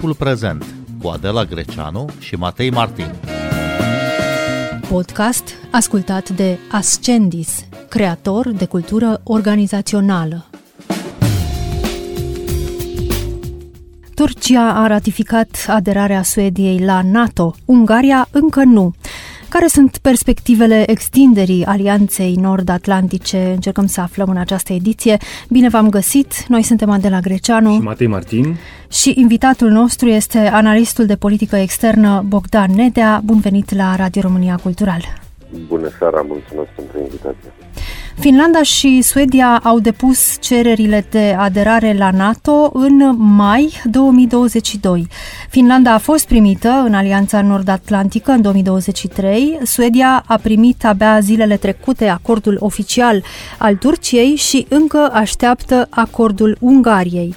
Timpul prezent cu Adela Greceanu și Matei Martin. Podcast ascultat de Ascendis, creator de cultură organizațională. Turcia a ratificat aderarea Suediei la NATO, Ungaria încă nu. Care sunt perspectivele extinderii Alianței Nord-Atlantice? Încercăm să aflăm în această ediție. Bine v-am găsit! Noi suntem Adela Greceanu și Matei Martin și invitatul nostru este analistul de politică externă Bogdan Nedea. Bun venit la Radio România Cultural! Bună seara, mulțumesc pentru invitație! Finlanda și Suedia au depus cererile de aderare la NATO în mai 2022. Finlanda a fost primită în Alianța Nord-Atlantică în 2023, Suedia a primit abia zilele trecute acordul oficial al Turciei și încă așteaptă acordul Ungariei.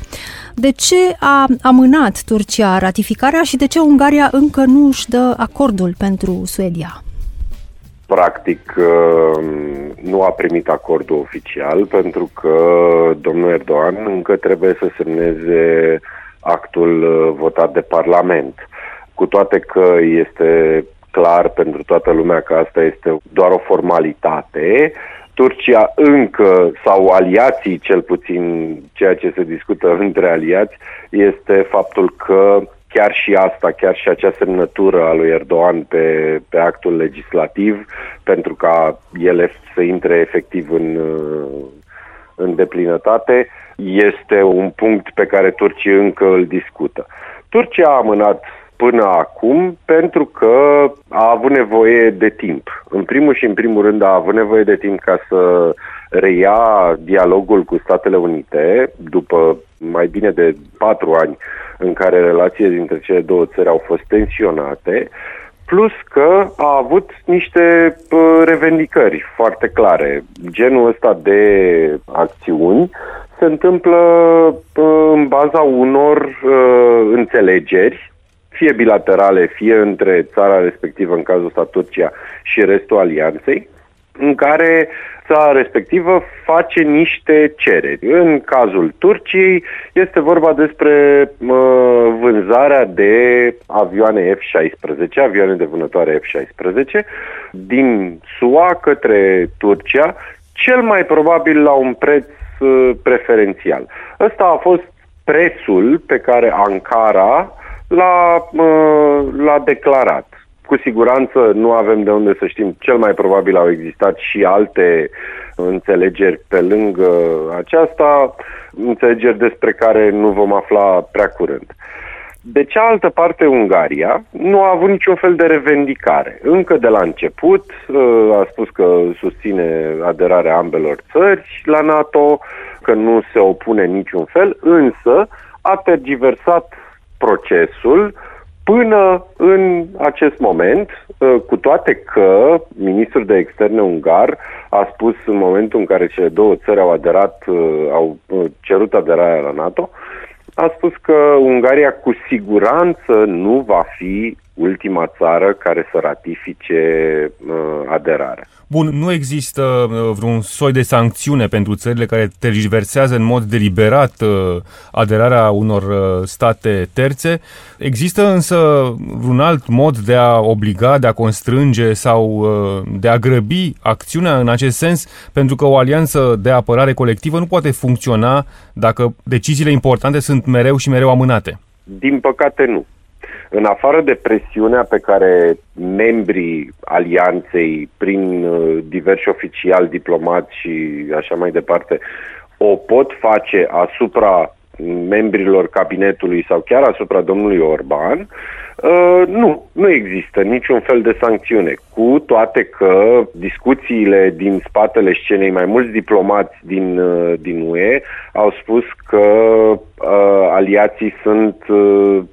De ce a amânat Turcia ratificarea și de ce Ungaria încă nu își dă acordul pentru Suedia? Practic nu a primit acordul oficial pentru că domnul Erdoğan încă trebuie să semneze actul votat de Parlament. Cu toate că este clar pentru toată lumea că asta este doar o formalitate, Turcia încă, sau aliații cel puțin, ceea ce se discută între aliați, este faptul că chiar și asta, chiar și acea semnătură a lui Erdoğan pe actul legislativ, pentru ca ele să intre efectiv în deplinătate, este un punct pe care Turcia încă îl discută. Turcia a amânat până acum pentru că a avut nevoie de timp. În primul rând a avut nevoie de timp ca să reia dialogul cu Statele Unite după mai bine de 4 ani în care relațiile dintre cele două țări au fost tensionate, plus că a avut niște revendicări foarte clare. Genul ăsta de acțiuni se întâmplă în baza unor înțelegeri, fie bilaterale, fie între țara respectivă, în cazul ăsta Turcia, și restul alianței, în care țara respectivă face niște cereri. În cazul Turciei este vorba despre vânzarea de avioane F-16, avioane de vânătoare F-16, din SUA către Turcia, cel mai probabil la un preț preferențial. Ăsta a fost prețul pe care Ankara l-a declarat. Cu siguranță nu avem de unde să știm, cel mai probabil au existat și alte înțelegeri pe lângă aceasta, înțelegeri despre care nu vom afla prea curând. De cealaltă parte, Ungaria nu a avut niciun fel de revendicare. Încă de la început a spus că susține aderarea ambelor țări la NATO, că nu se opune niciun fel, însă a tergiversat procesul până în acest moment, cu toate că ministrul de externe ungar a spus în momentul în care cele două țări au cerut aderarea la NATO, a spus că Ungaria cu siguranță nu va fi ultima țară care să ratifice aderarea. Bun, nu există vreun soi de sancțiune pentru țările care tergiversează în mod deliberat aderarea unor state terțe. Există însă un alt mod de a obliga, de a constrânge sau de a grăbi acțiunea în acest sens, pentru că o alianță de apărare colectivă nu poate funcționa dacă deciziile importante sunt mereu și mereu amânate. Din păcate nu. În afară de presiunea pe care membrii alianței, prin diversi oficiali, diplomați și așa mai departe, o pot face asupra membrilor cabinetului sau chiar asupra domnului Orbán, nu există niciun fel de sancțiune. Cu toate că discuțiile din spatele scenei, mai mulți diplomați din UE au spus că aliații sunt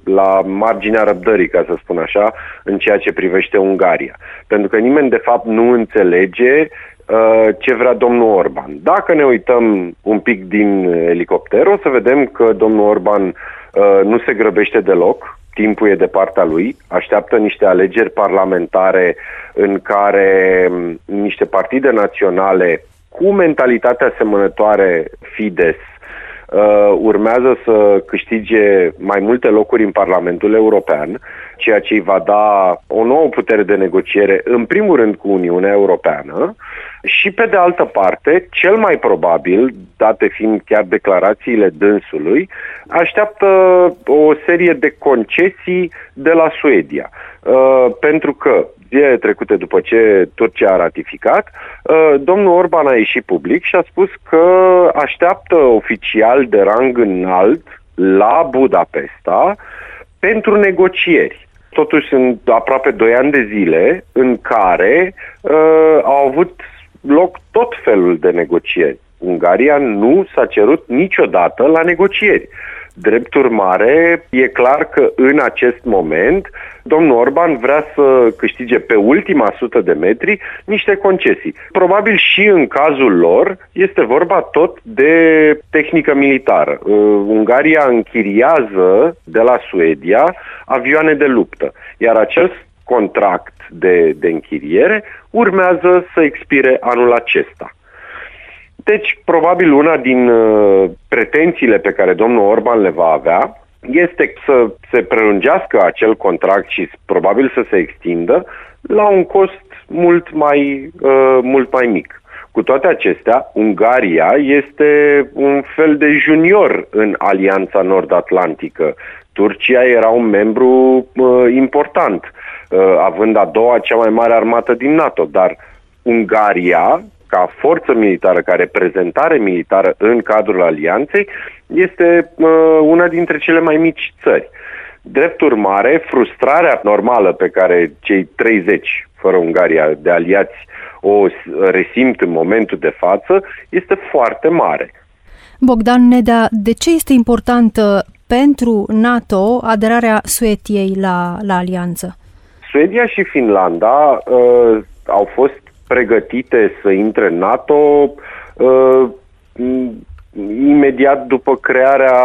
la marginea răbdării, ca să spun așa, în ceea ce privește Ungaria. Pentru că nimeni de fapt nu înțelege ce vrea domnul Orban. Dacă ne uităm un pic din elicopter, o să vedem că domnul Orban nu se grăbește deloc, timpul e de partea lui, așteaptă niște alegeri parlamentare în care niște partide naționale cu mentalitate asemănătoare Fides urmează să câștige mai multe locuri în Parlamentul European, ceea ce îi va da o nouă putere de negociere, în primul rând cu Uniunea Europeană, și pe de altă parte, cel mai probabil, date fiind chiar declarațiile dânsului, așteaptă o serie de concesii de la Suedia. Pentru că zilele trecute, după ce Turcia a ratificat, domnul Orbán a ieșit public și a spus că așteaptă oficial de rang înalt la Budapesta pentru negocieri. Totuși sunt aproape 2 ani de zile în care au avut loc tot felul de negocieri. Ungaria nu s-a cerut niciodată la negocieri. Drept urmare, e clar că în acest moment domnul Orban vrea să câștige pe ultima 100 de metri niște concesii. Probabil și în cazul lor este vorba tot de tehnică militară. Ungaria închiriază de la Suedia avioane de luptă, iar acest contract de închiriere urmează să expire anul acesta. Deci, probabil una din pretențiile pe care domnul Orban le va avea este să se prelungească acel contract și probabil să se extindă la un cost mult mai mic. Cu toate acestea, Ungaria este un fel de junior în Alianța Nord-Atlantică. Turcia era un membru important, având a doua cea mai mare armată din NATO, dar Ungaria, ca forță militară, ca reprezentare militară în cadrul alianței, este una dintre cele mai mici țări. Drept urmare, frustrarea normală pe care cei 30 fără Ungaria de aliați o resimt în momentul de față este foarte mare. Bogdan Nedea, de ce este importantă pentru NATO aderarea Suediei la alianță? Suedia și Finlanda au fost pregătite să intre în NATO imediat după crearea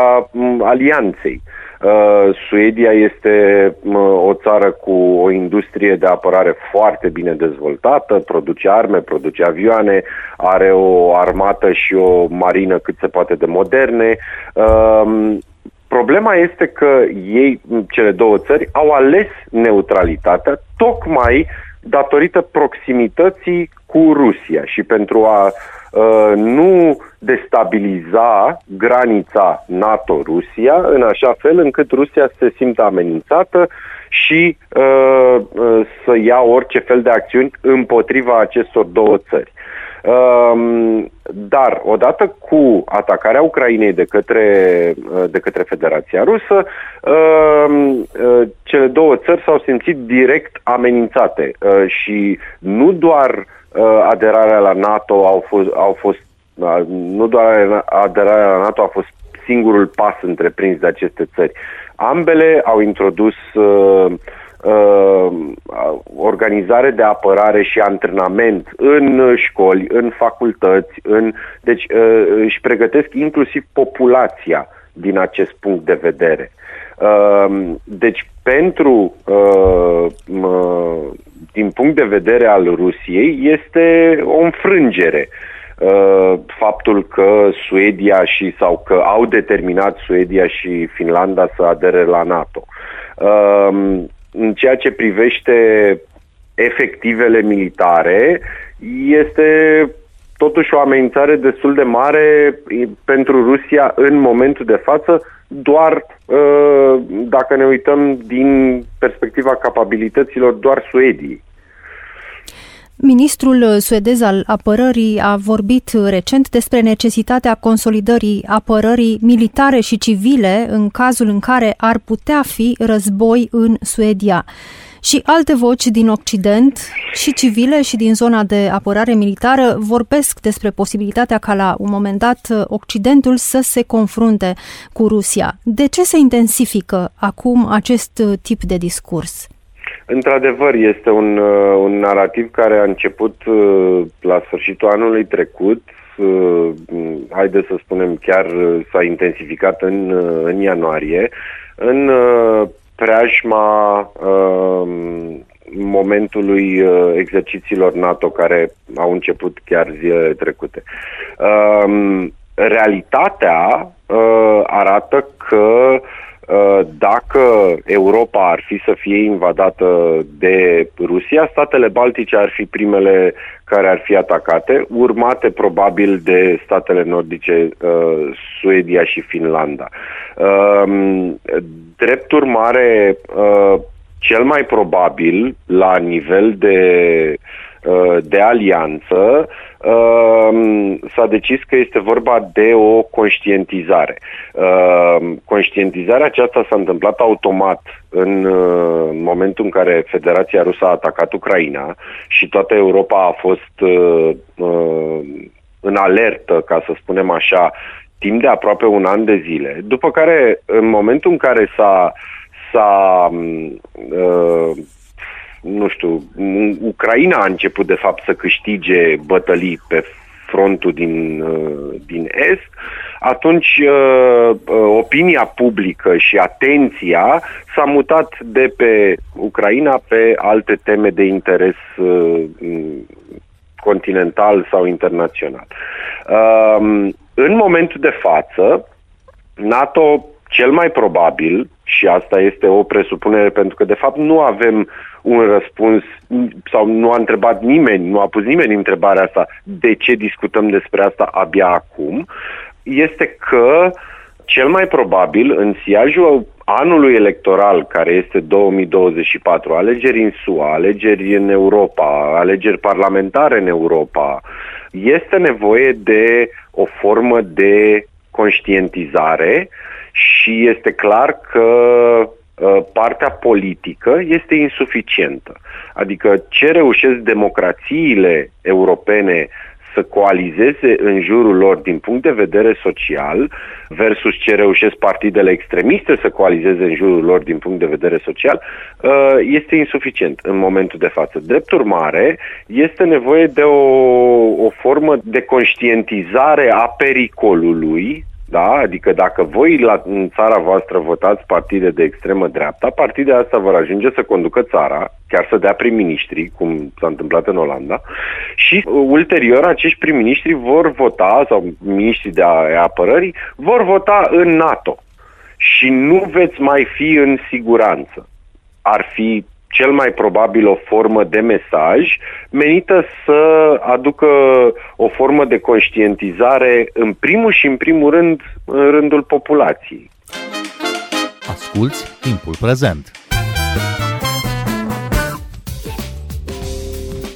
alianței. Suedia este o țară cu o industrie de apărare foarte bine dezvoltată, produce arme, produce avioane, are o armată și o marină cât se poate de moderne. Problema este că cele două țări, au ales neutralitatea tocmai datorită proximității cu Rusia și pentru a nu destabiliza granița NATO-Rusia în așa fel încât Rusia se simtă amenințată și să ia orice fel de acțiuni împotriva acestor două țări. Dar odată cu atacarea Ucrainei de către Federația Rusă, cele două țări s-au simțit direct amenințate și nu doar aderarea la NATO a fost singurul pas întreprins de aceste țări. Ambele au introdus organizare de apărare și antrenament în școli, în facultăți, deci își pregătesc inclusiv populația din acest punct de vedere. Deci pentru din punct de vedere al Rusiei este o înfrângere faptul că Suedia că au determinat Suedia și Finlanda să adere la NATO. În ceea ce privește efectivele militare, este totuși o amenințare destul de mare pentru Rusia în momentul de față, doar dacă ne uităm din perspectiva capabilităților doar Suediei. Ministrul suedez al apărării a vorbit recent despre necesitatea consolidării apărării militare și civile în cazul în care ar putea fi război în Suedia. Și alte voci din Occident, și civile și din zona de apărare militară, vorbesc despre posibilitatea ca la un moment dat Occidentul să se confrunte cu Rusia. De ce se intensifică acum acest tip de discurs? Într-adevăr, este un narativ care a început la sfârșitul anului trecut, haideți să spunem chiar s-a intensificat în ianuarie, în preajma momentului exercițiilor NATO care au început chiar zilele trecute. realitatea arată că dacă Europa ar fi să fie invadată de Rusia, statele baltice ar fi primele care ar fi atacate, urmate probabil de statele nordice, Suedia și Finlanda. Drept urmare, cel mai probabil, la nivel de alianță, s-a decis că este vorba de o conștientizare. Conștientizarea aceasta s-a întâmplat automat în momentul în care Federația Rusă a atacat Ucraina și toată Europa a fost în alertă, ca să spunem așa, timp de aproape un an de zile, după care, în momentul în care Ucraina a început de fapt să câștige bătălii pe frontul din Est, atunci opinia publică și atenția s-a mutat de pe Ucraina pe alte teme de interes continental sau internațional. În momentul de față, NATO cel mai probabil, și asta este o presupunere pentru că de fapt nu avem un răspuns sau nu a întrebat nimeni, nu a pus nimeni întrebarea asta, de ce discutăm despre asta abia acum, este că cel mai probabil în siajul anului electoral, care este 2024, alegeri în SUA, alegeri în Europa, alegeri parlamentare în Europa, este nevoie de o formă de conștientizare și este clar că partea politică este insuficientă. Adică ce reușesc democrațiile europene să coalizeze în jurul lor din punct de vedere social versus ce reușesc partidele extremiste să coalizeze în jurul lor din punct de vedere social, este insuficient în momentul de față. Drept urmare, este nevoie de o formă de conștientizare a pericolului. Da? Adică dacă voi în țara voastră votați partide de extremă dreapta, partidea asta vor ajunge să conducă țara, chiar să dea prim-ministri, cum s-a întâmplat în Olanda, și ulterior acești prim-ministri vor vota, sau miniștri de apărării, vor vota în NATO și nu veți mai fi în siguranță. Ar fi cel mai probabil o formă de mesaj menită să aducă o formă de conștientizare în primul și în primul rând în rândul populației. Asculți Timpul Prezent.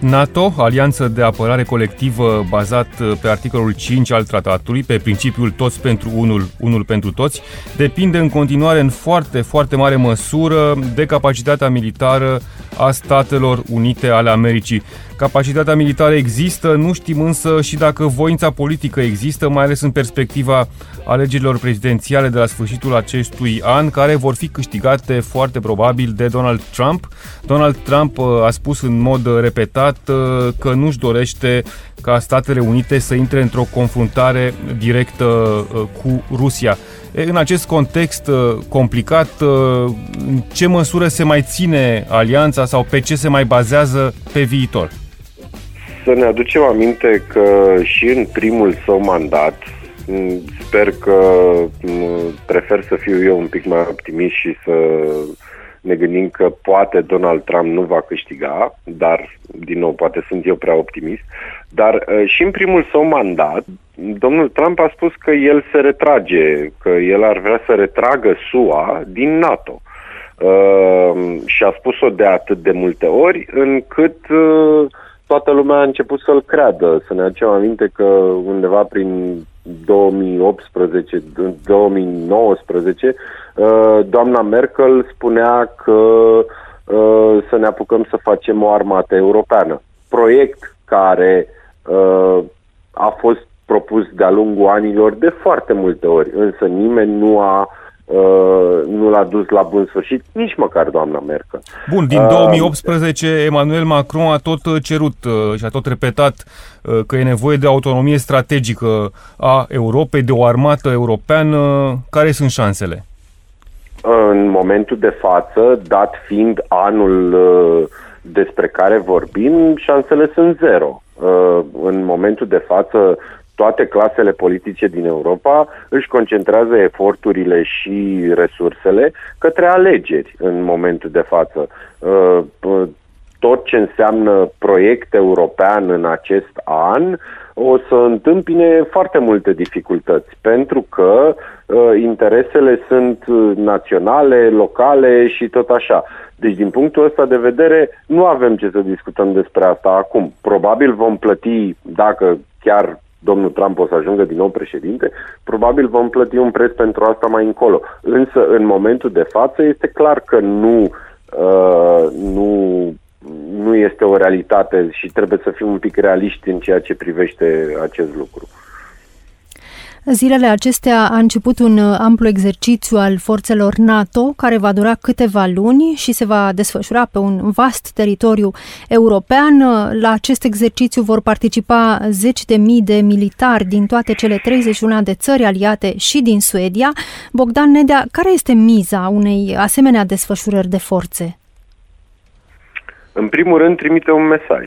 NATO, alianță de apărare colectivă bazat pe articolul 5 al tratatului, pe principiul toți pentru unul, unul pentru toți, depinde în continuare în foarte, foarte mare măsură de capacitatea militară a Statelor Unite ale Americii. Capacitatea militară există, nu știm însă și dacă voința politică există, mai ales în perspectiva alegerilor prezidențiale de la sfârșitul acestui an, care vor fi câștigate foarte probabil de Donald Trump. Donald Trump a spus în mod repetat că nu-și dorește ca Statele Unite să intre într-o confruntare directă cu Rusia. În acest context complicat, în ce măsură se mai ține alianța sau pe ce se mai bazează pe viitor? Să ne aducem aminte că și în primul său mandat, sper că prefer să fiu eu un pic mai optimist și să ne gândim că poate Donald Trump nu va câștiga, dar, din nou, poate sunt eu prea optimist, dar și în primul său mandat, domnul Trump a spus că el se retrage, că el ar vrea să retragă SUA din NATO. Și a spus-o de atât de multe ori, încât toată lumea a început să-l creadă. Să ne aducem aminte că undeva prin 2018-2019, doamna Merkel spunea că să ne apucăm să facem o armată europeană. Proiect care a fost propus de-a lungul anilor de foarte multe ori, însă nimeni nu a nu l-a dus la bun sfârșit, nici măcar doamna Merkel. Bun, din 2018 Emmanuel Macron a tot cerut și a tot repetat că e nevoie de autonomie strategică a Europei, de o armată europeană. Care sunt șansele? În momentul de față, dat fiind anul despre care vorbim, șansele sunt zero. În momentul de față, toate clasele politice din Europa își concentrează eforturile și resursele către alegeri în momentul de față. Tot ce înseamnă proiect european în acest an o să întâmpine foarte multe dificultăți, pentru că interesele sunt naționale, locale și tot așa. Deci, din punctul ăsta de vedere, nu avem ce să discutăm despre asta acum. Probabil vom plăti, dacă chiar domnul Trump o să ajungă din nou președinte, probabil vom plăti un preț pentru asta mai încolo. Însă, în momentul de față, este clar că nu este o realitate și trebuie să fim un pic realiști în ceea ce privește acest lucru. Zilele acestea a început un amplu exercițiu al forțelor NATO, care va dura câteva luni și se va desfășura pe un vast teritoriu european. La acest exercițiu vor participa 10.000 de militari din toate cele 31 de țări aliate și din Suedia. Bogdan Nedea, care este miza unei asemenea desfășurări de forțe? În primul rând, trimite un mesaj.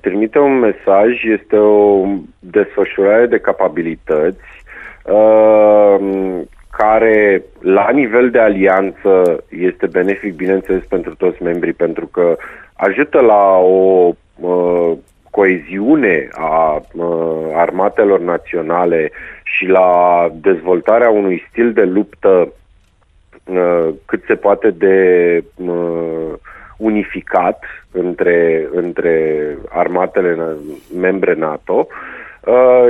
Trimite un mesaj, este o desfășurare de capabilități care, la nivel de alianță, este benefic, bineînțeles, pentru toți membrii, pentru că ajută la o coeziune a armatelor naționale și la dezvoltarea unui stil de luptă cât se poate de unificat între armatele membre NATO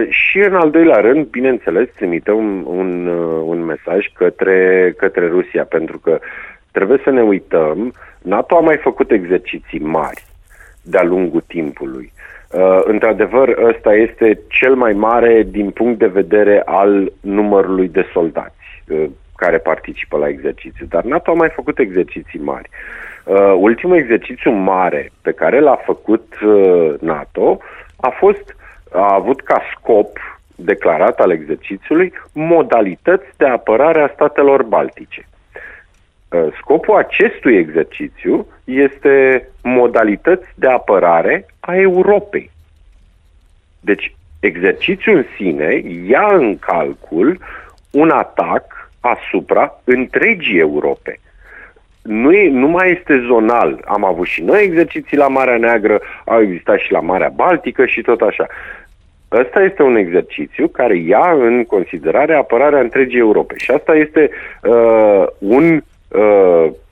și, în al doilea rând, bineînțeles, trimite un mesaj către Rusia, pentru că trebuie să ne uităm, NATO a mai făcut exerciții mari de-a lungul timpului. Într-adevăr, ăsta este cel mai mare din punct de vedere al numărului de soldați care participă la exercițiu, dar NATO a mai făcut exerciții mari. Ultimul exercițiu mare pe care l-a făcut NATO a avut ca scop declarat al exercițiului modalități de apărare a statelor baltice. Scopul acestui exercițiu este modalități de apărare a Europei. Deci, exercițiul în sine ia în calcul un atac asupra întregii Europe. Nu mai este zonal. Am avut și noi exerciții la Marea Neagră, au existat și la Marea Baltică și tot așa. Ăsta este un exercițiu care ia în considerare apărarea întregii Europe. Și asta este un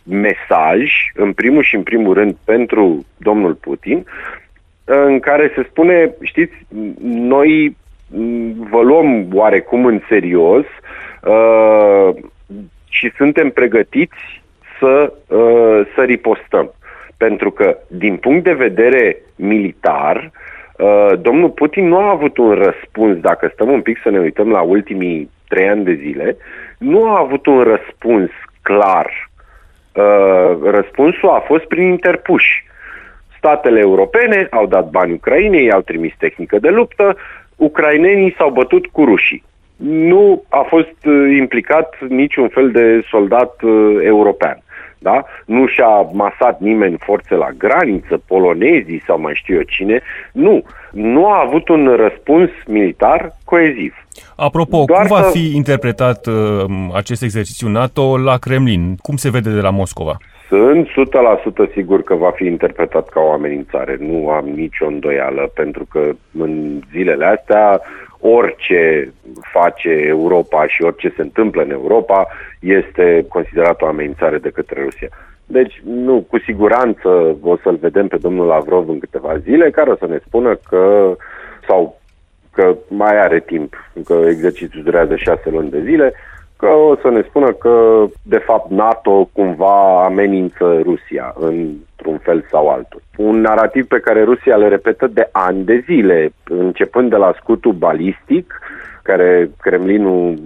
mesaj, în primul și în primul rând, pentru domnul Putin, în care se spune, știți, noi vă luăm oarecum în serios și suntem pregătiți să ripostăm. Pentru că, din punct de vedere militar, domnul Putin nu a avut un răspuns, dacă stăm un pic să ne uităm la ultimii 3 ani de zile, nu a avut un răspuns clar. Răspunsul a fost prin interpuși. Statele europene au dat bani Ucrainei, au trimis tehnică de luptă, ucrainenii s-au bătut cu rușii. Nu a fost implicat niciun fel de soldat european. Da? Nu și-a masat nimeni forțe la graniță, polonezii sau mai știu eu cine. Nu a avut un răspuns militar coeziv. Apropo, va fi interpretat acest exercițiu NATO la Kremlin? Cum se vede de la Moscova? Sunt 100% sigur că va fi interpretat ca o amenințare. Nu am nicio îndoială, pentru că în zilele astea orice face Europa și orice se întâmplă în Europa este considerat o amenințare de către Rusia. Deci, cu siguranță o să-l vedem pe domnul Lavrov în câteva zile, care o să ne spună că mai are timp, că exercițiul durează 6 luni de zile, că o să ne spună că, de fapt, NATO cumva amenință Rusia într-un fel sau altul. Un narativ pe care Rusia le repetă de ani de zile, începând de la scutul balistic, care Kremlinul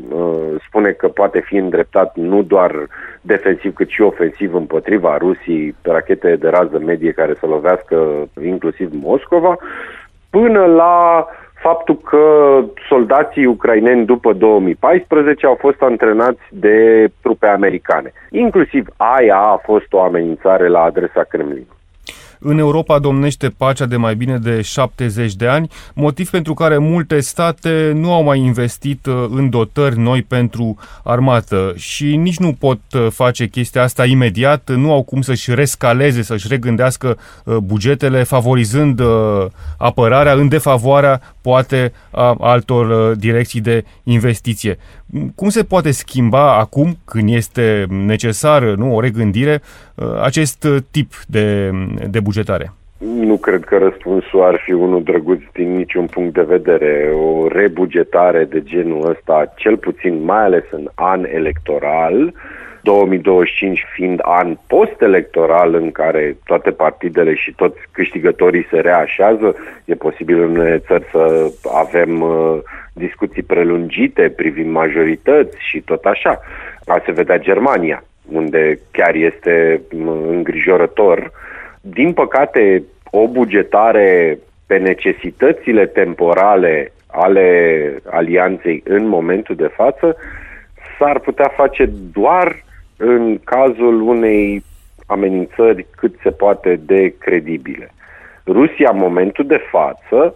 spune că poate fi îndreptat nu doar defensiv, cât și ofensiv împotriva Rusiei, rachete de rază medie care să lovească inclusiv Moscova, până la faptul că soldații ucraineni după 2014 au fost antrenați de trupe americane. Inclusiv aia a fost o amenințare la adresa Kremlinului. În Europa domnește pacea de mai bine de 70 de ani, motiv pentru care multe state nu au mai investit în dotări noi pentru armată și nici nu pot face chestia asta imediat, nu au cum să-și rescaleze, să-și regândească bugetele, favorizând apărarea în defavoarea, poate, a altor direcții de investiție. Cum se poate schimba acum, când este necesară, nu, o regândire, acest tip de bugetare? Nu cred că răspunsul ar fi unul drăguț din niciun punct de vedere. O rebugetare de genul ăsta, cel puțin mai ales în an electoral, 2025 fiind an post-electoral în care toate partidele și toți câștigătorii se reașează, e posibil în unele țări să avem discuții prelungite privind majorități și tot așa. A se vedea Germania, unde chiar este îngrijorător. Din păcate, o bugetare pe necesitățile temporale ale alianței în momentul de față s-ar putea face doar în cazul unei amenințări cât se poate de credibile. Rusia, în momentul de față,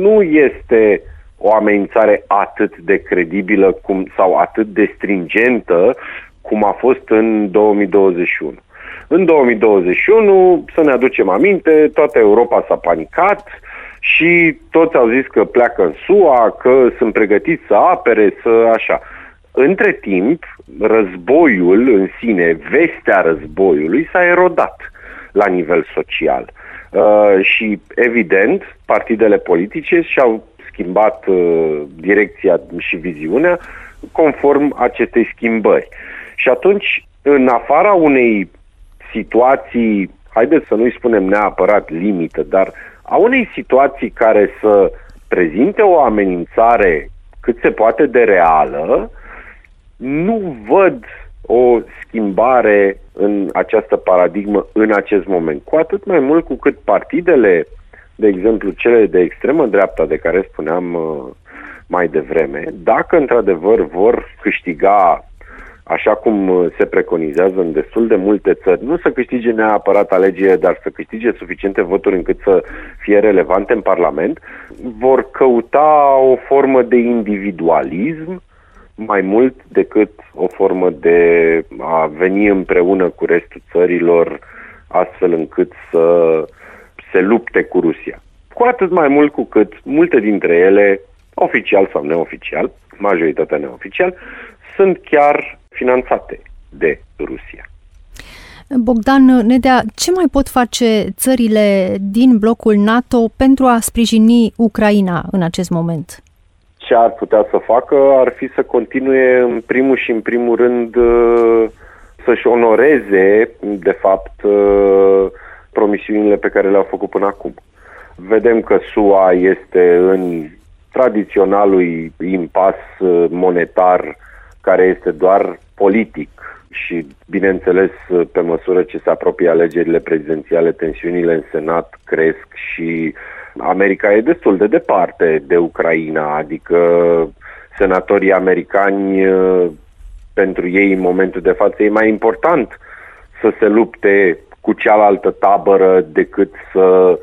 nu este o amenințare atât de credibilă sau atât de stringentă cum a fost în 2021. În 2021, să ne aducem aminte, toată Europa s-a panicat și toți au zis că pleacă în SUA, că sunt pregătiți să apere, să așa. Între timp, războiul în sine, vestea războiului, s-a erodat la nivel social. Și, evident, partidele politice și-au schimbat direcția și viziunea conform acestei schimbări. Și atunci, în afara unei situații, haideți să nu-i spunem neapărat limită, dar a unei situații care să prezinte o amenințare cât se poate de reală, nu văd o schimbare în această paradigmă în acest moment. Cu atât mai mult cu cât partidele, de exemplu cele de extremă dreapta de care spuneam mai devreme, dacă într-adevăr vor câștiga, așa cum se preconizează în destul de multe țări, nu să câștige neapărat alegerile, dar să câștige suficiente voturi încât să fie relevante în Parlament, vor căuta o formă de individualism mai mult decât o formă de a veni împreună cu restul țărilor astfel încât să se lupte cu Rusia. Cu atât mai mult cu cât multe dintre ele, oficial sau neoficial, majoritatea neoficial, sunt chiar finanțate de Rusia. Bogdan Nedea, ce mai pot face țările din blocul NATO pentru a sprijini Ucraina în acest moment? Ce ar putea să facă ar fi să continue în primul și în primul rând să-și onoreze, de fapt, promisiunile pe care le-au făcut până acum. Vedem că SUA este în tradiționalul impas monetar care este doar politic și, bineînțeles, pe măsură ce se apropie alegerile prezidențiale, tensiunile în Senat cresc și America e destul de departe de Ucraina, adică senatorii americani, pentru ei în momentul de față e mai important să se lupte cu cealaltă tabără decât să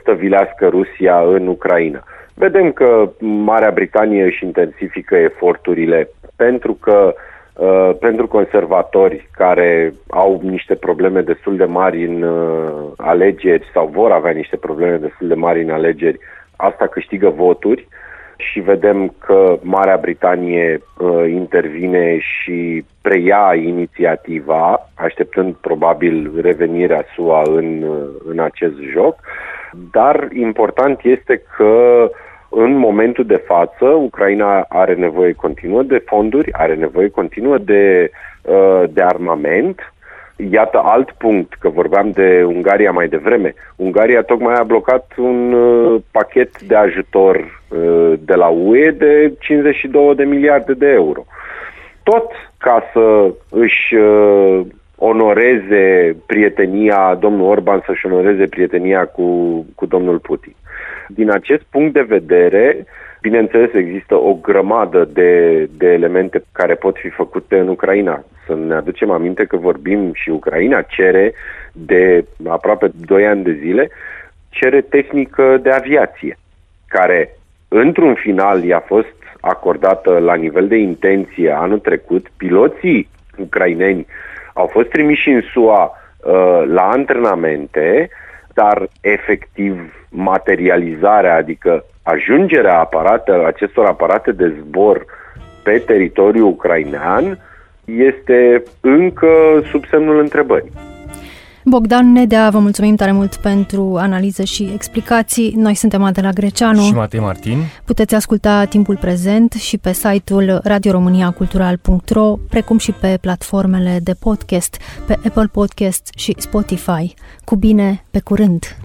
stăvilească Rusia în Ucraina. Vedem că Marea Britanie își intensifică eforturile pentru conservatori care au niște probleme destul de mari în alegeri sau vor avea niște probleme destul de mari în alegeri, asta câștigă voturi și vedem că Marea Britanie intervine și preia inițiativa, așteptând probabil revenirea SUA în acest joc, dar important este că în momentul de față, Ucraina are nevoie continuă de fonduri, are nevoie continuă de armament Iată alt punct, că vorbeam de Ungaria mai devreme. Ungaria tocmai a blocat un pachet de ajutor de la UE de 52 de miliarde de euro. Tot ca să își onoreze prietenia, domnul Orbán să-și onoreze prietenia cu domnul Putin. Din acest punct de vedere, bineînțeles, există o grămadă de elemente care pot fi făcute în Ucraina. Să ne aducem aminte că vorbim și Ucraina cere de aproape 2 ani de zile, cere tehnică de aviație, care într-un final i-a fost acordată la nivel de intenție anul trecut. Piloții ucraineni au fost trimiși în SUA la antrenamente, dar efectiv materializarea, adică ajungerea acestor aparate de zbor pe teritoriul ucrainean este încă sub semnul întrebării. Bogdan Nedea, vă mulțumim tare mult pentru analiză și explicații. Noi suntem Adela Greceanu și Matei Martin. Puteți asculta Timpul Prezent și pe site-ul radioromaniacultural.ro, precum și pe platformele de podcast, pe Apple Podcast și Spotify. Cu bine, pe curând!